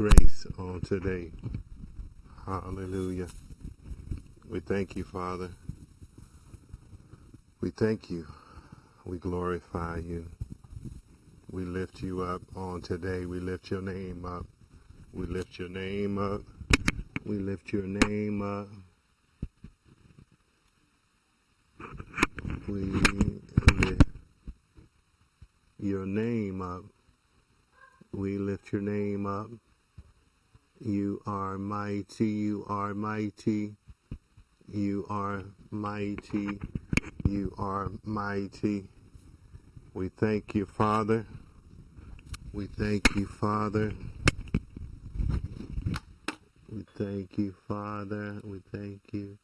grace on today. Hallelujah. We thank you, Father. We thank you. We glorify you. We lift you up on today. We lift your name up. We lift your name up. We lift your name up. We lift your name up. We lift your name up. You are mighty. You are mighty. You are mighty. You are mighty. We thank you, Father. We thank you, Father. We thank you, Father. We thank you.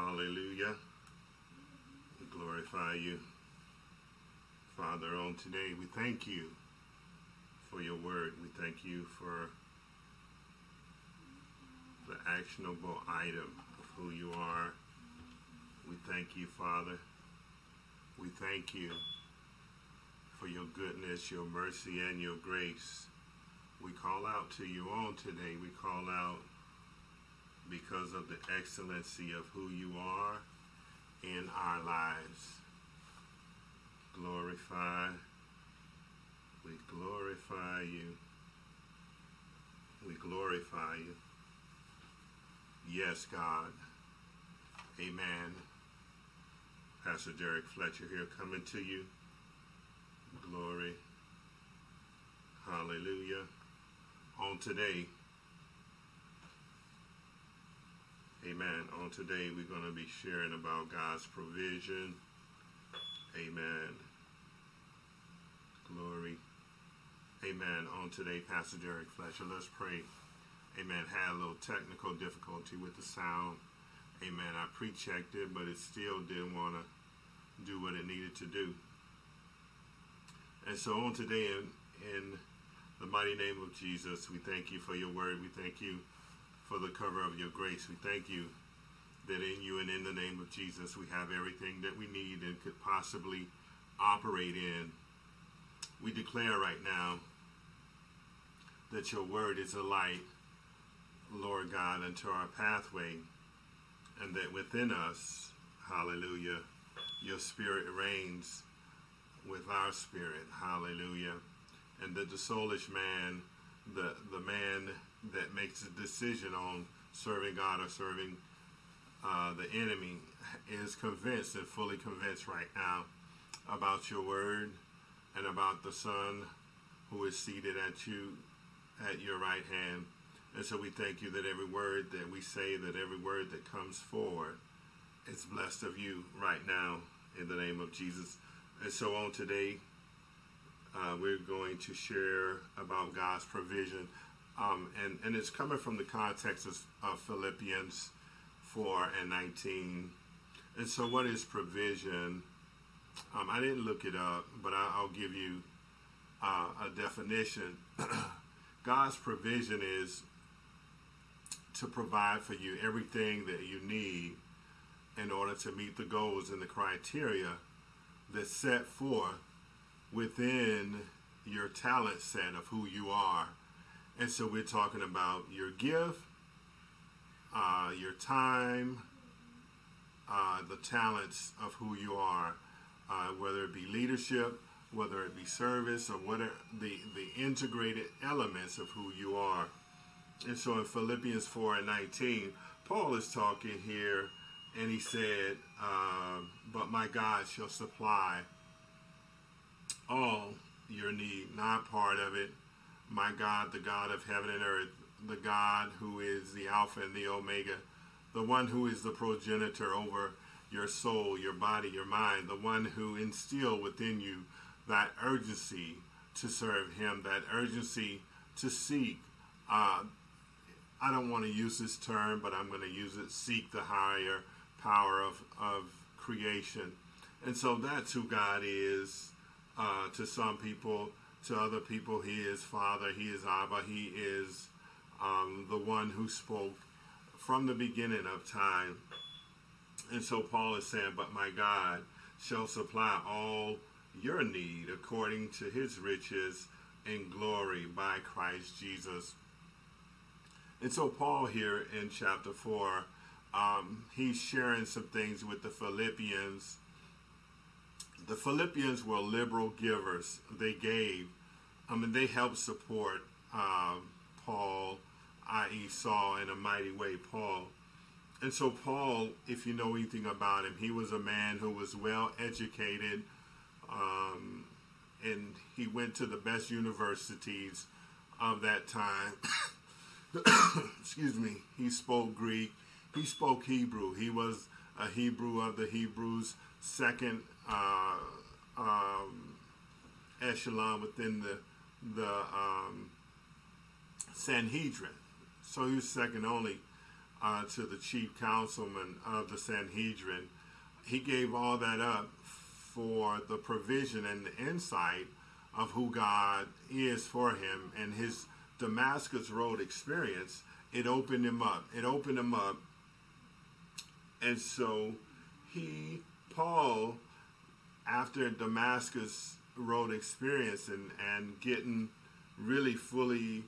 Hallelujah. We glorify you. Father, on today, we thank you for your word. We thank you for the actionable item of who you are. We thank you, Father. We thank you for your goodness, your mercy, and your grace. We call out to you on today. We call out because of the excellency of who you are in our lives. Glorify. We glorify you. We glorify you. Yes, God. Amen. Pastor Derrick Fletcher here coming to you. Glory. Hallelujah. On today, amen. On today, we're going to be sharing about God's provision. Amen. Glory. Amen. On today, Pastor Derrick Fletcher, let's pray. Amen. Had a little technical difficulty with the sound. Amen. I pre-checked it, but it still didn't want to do what it needed to do. And so on today, in the mighty name of Jesus, we thank you for your word. We thank you for the cover of your grace. We thank you that in you and in the name of Jesus, we have everything that we need and could possibly operate in. We declare right now that your word is a light, Lord God, unto our pathway, and that within us, hallelujah, your spirit reigns with our spirit, hallelujah, and that the soulish man, the man that makes a decision on serving God or serving the enemy is convinced and fully convinced right now about your word and about the Son who is seated at your right hand. And so we thank you that every word that we say, that every word that comes forward is blessed of you right now in the name of Jesus. And so on today, we're going to share about God's provision. And it's coming from the context of Philippians 4 and 19. And so what is provision? I didn't look it up, but I'll give you a definition. God's provision is to provide for you everything that you need in order to meet the goals and the criteria that's set forth within your talent set of who you are. And so we're talking about your gift, your time, the talents of who you are, whether it be leadership, whether it be service, or what are the integrated elements of who you are. And so in Philippians 4 and 19, Paul is talking here, and he said, but my God shall supply all your need, not part of it. My God, the God of heaven and earth, the God who is the Alpha and the Omega, the one who is the progenitor over your soul, your body, your mind, the one who instilled within you that urgency to serve him, that urgency to seek. I don't want to use this term, but I'm going to use it, seek the higher power of creation. And so that's who God is to some people. To other people, he is Father, he is Abba, he is the one who spoke from the beginning of time. And so Paul is saying, but my God shall supply all your need according to his riches in glory by Christ Jesus. And so Paul here in chapter 4, he's sharing some things with the Philippians. The Philippians were liberal givers. They gave. They helped support Paul, i.e. Saul, in a mighty way, Paul. And so Paul, if you know anything about him, he was a man who was well educated, and he went to the best universities of that time. Excuse me. He spoke Greek. He spoke Hebrew. He was a Hebrew of the Hebrews, second echelon within the Sanhedrin. So he was second only to the chief councilman of the Sanhedrin. He gave all that up for the provision and the insight of who God is for him, and his Damascus Road experience, it opened him up. And so Paul, after Damascus Road experience and getting really fully